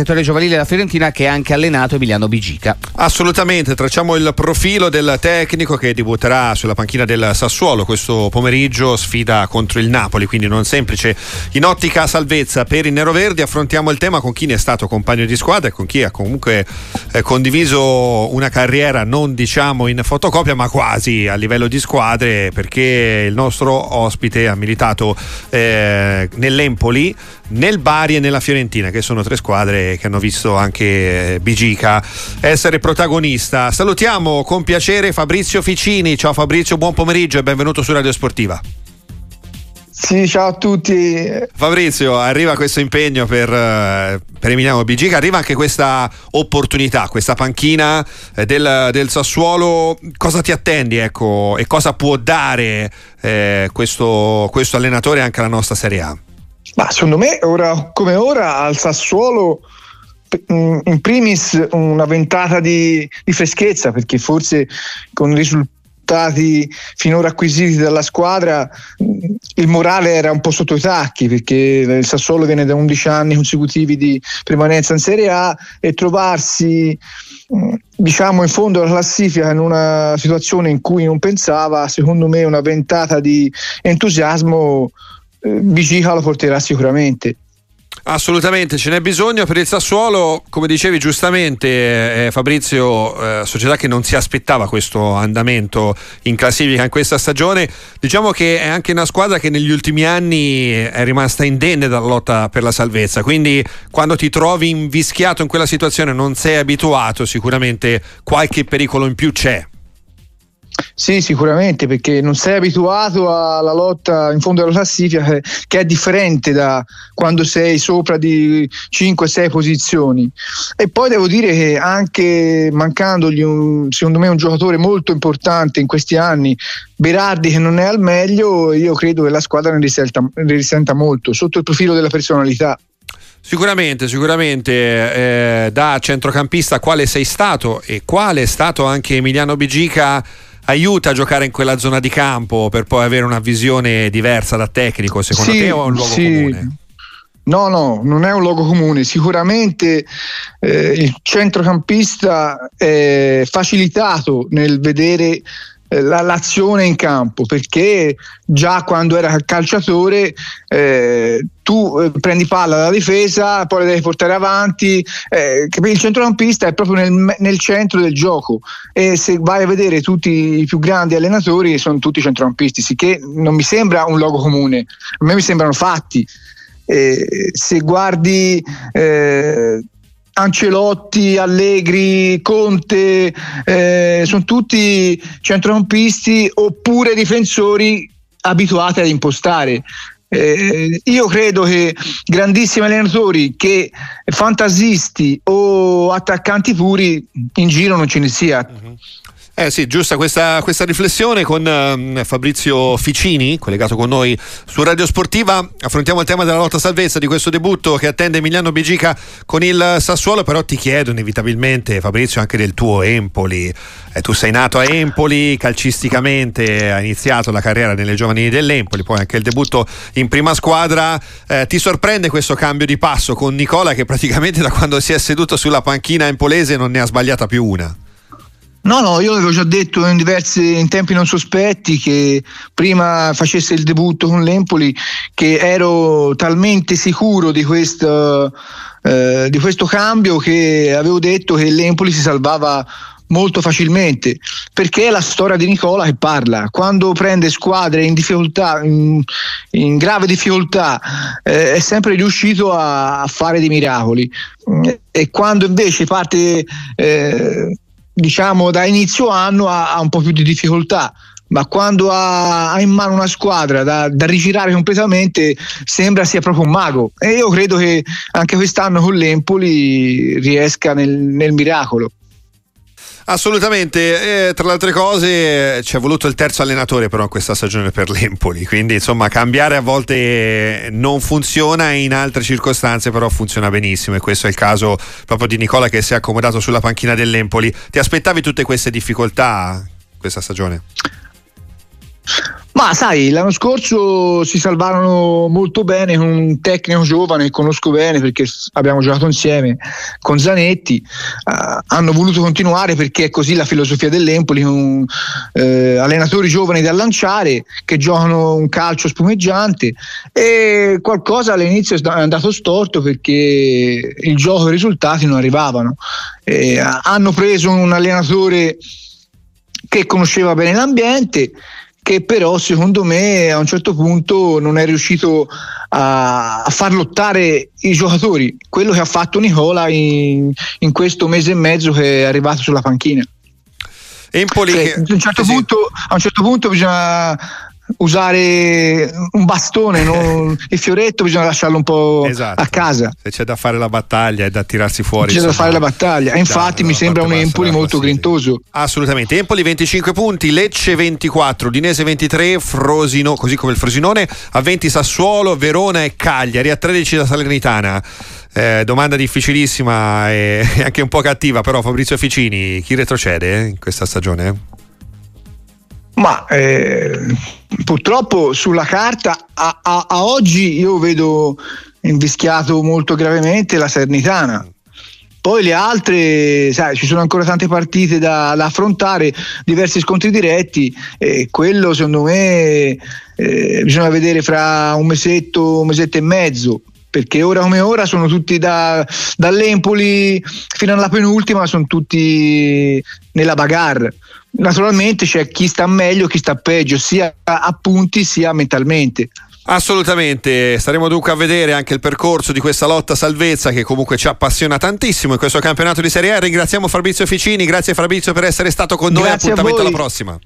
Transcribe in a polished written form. settore giovanile della Fiorentina, che ha anche allenato Emiliano Bigica. Assolutamente, tracciamo il profilo del tecnico che debutterà sulla panchina del Sassuolo questo pomeriggio, sfida contro il Napoli, quindi non semplice. In ottica salvezza per i neroverdi affrontiamo il tema con chi ne è stato compagno di squadra e con chi ha comunque condiviso una carriera, non diciamo in fotocopia, ma quasi a livello di squadre, perché il nostro ospite ha militato nell'Empoli, nel Bari e nella Fiorentina, che sono tre squadre che hanno visto anche Bigica essere protagonista. Salutiamo con piacere Fabrizio Ficini. Ciao Fabrizio, buon pomeriggio e benvenuto su Radio Sportiva. Sì, ciao a tutti. Fabrizio, arriva questo impegno per Emiliano Bigica, arriva anche questa opportunità, questa panchina del Sassuolo. Cosa ti attendi, ecco, e cosa può dare questo allenatore anche alla nostra Serie A? Ma secondo me, ora come ora, al Sassuolo in primis una ventata di freschezza, perché forse con i risultati finora acquisiti dalla squadra il morale era un po' sotto i tacchi, perché il Sassuolo viene da 11 anni consecutivi di permanenza in Serie A e trovarsi diciamo in fondo alla classifica in una situazione in cui non pensava, secondo me una ventata di entusiasmo Bigica lo porterà sicuramente. Assolutamente, ce n'è bisogno per il Sassuolo, come dicevi giustamente Fabrizio, società che non si aspettava questo andamento in classifica in questa stagione. Diciamo che è anche una squadra che negli ultimi anni è rimasta indenne dalla lotta per la salvezza, quindi quando ti trovi invischiato in quella situazione, non sei abituato, sicuramente qualche pericolo in più c'è. Sì, sicuramente, perché non sei abituato alla lotta in fondo alla classifica, che è differente da quando sei sopra di 5-6 posizioni. E poi devo dire che anche mancandogli secondo me un giocatore molto importante in questi anni, Berardi, che non è al meglio, io credo che la squadra ne risenta molto sotto il profilo della personalità. Sicuramente da centrocampista quale sei stato e quale è stato anche Emiliano Bigica aiuta a giocare in quella zona di campo per poi avere una visione diversa da tecnico, secondo te, o è un luogo comune? No, non è un luogo comune. Sicuramente il centrocampista è facilitato nel vedere l'azione in campo, perché già quando era calciatore tu prendi palla dalla difesa, poi la devi portare avanti, il centrocampista è proprio nel centro del gioco, e se vai a vedere tutti i più grandi allenatori sono tutti centrocampisti, sicché non mi sembra un luogo comune, a me mi sembrano fatti. Se guardi Ancelotti, Allegri, Conte, sono tutti centrocampisti oppure difensori abituati ad impostare. Io credo che grandissimi allenatori, che fantasisti o attaccanti puri, in giro non ce ne sia. Sì, giusta questa riflessione con Fabrizio Ficini, collegato con noi su Radio Sportiva. Affrontiamo il tema della lotta salvezza, di questo debutto che attende Emiliano Bigica con il Sassuolo, però ti chiedo inevitabilmente, Fabrizio, anche del tuo Empoli. Tu sei nato a Empoli, calcisticamente hai iniziato la carriera nelle giovanili dell'Empoli, poi anche il debutto in prima squadra. Ti sorprende questo cambio di passo con Nicola, che praticamente da quando si è seduto sulla panchina empolese non ne ha sbagliata più una? No, io avevo già detto in tempi non sospetti, che prima facesse il debutto con l'Empoli, che ero talmente sicuro di questo cambio che avevo detto che l'Empoli si salvava molto facilmente, perché è la storia di Nicola che parla. Quando prende squadre in difficoltà, in grave difficoltà, è sempre riuscito a fare dei miracoli, e quando invece parte diciamo da inizio anno ha un po' più di difficoltà, ma quando ha in mano una squadra da rigirare completamente sembra sia proprio un mago, e io credo che anche quest'anno con l'Empoli riesca nel miracolo. Assolutamente, tra le altre cose ci è voluto il terzo allenatore però in questa stagione per l'Empoli, quindi insomma cambiare a volte non funziona, in altre circostanze però funziona benissimo, e questo è il caso proprio di Nicola, che si è accomodato sulla panchina dell'Empoli. Ti aspettavi tutte queste difficoltà questa stagione? Ma sai, l'anno scorso si salvarono molto bene con un tecnico giovane che conosco bene perché abbiamo giocato insieme con Zanetti, hanno voluto continuare perché è così la filosofia dell'Empoli, allenatori giovani da lanciare che giocano un calcio spumeggiante, e qualcosa all'inizio è andato storto perché il gioco e i risultati non arrivavano. Hanno preso un allenatore che conosceva bene l'ambiente, che però secondo me a un certo punto non è riuscito a far lottare i giocatori, quello che ha fatto Nicola in questo mese e mezzo che è arrivato sulla panchina. Empoli, cioè, a un certo punto bisogna usare un bastone, non il fioretto, bisogna lasciarlo un po' esatto, a casa. Se c'è da fare la battaglia e da tirarsi fuori, c'è da fare la battaglia. Infatti mi sembra un Empoli molto grintoso. Assolutamente. Empoli 25 punti, Lecce 24, Udinese 23, Frosinone, così come il Frosinone, a 20 Sassuolo, Verona e Cagliari, a 13 la Salernitana. Domanda difficilissima e anche un po' cattiva, però Fabrizio Ficini, chi retrocede in questa stagione? Ma purtroppo sulla carta a oggi io vedo invischiato molto gravemente la Salernitana. Poi le altre, sai, ci sono ancora tante partite da affrontare, diversi scontri diretti, quello secondo me bisogna vedere fra un mesetto e mezzo, perché ora come ora sono tutti dall'Empoli fino alla penultima, sono tutti nella bagarre. Naturalmente c'è chi sta meglio, chi sta peggio, sia a punti sia mentalmente. Assolutamente, staremo dunque a vedere anche il percorso di questa lotta salvezza che comunque ci appassiona tantissimo in questo campionato di Serie A. Ringraziamo Fabrizio Ficini, grazie Fabrizio per essere stato con noi, appuntamento alla prossima.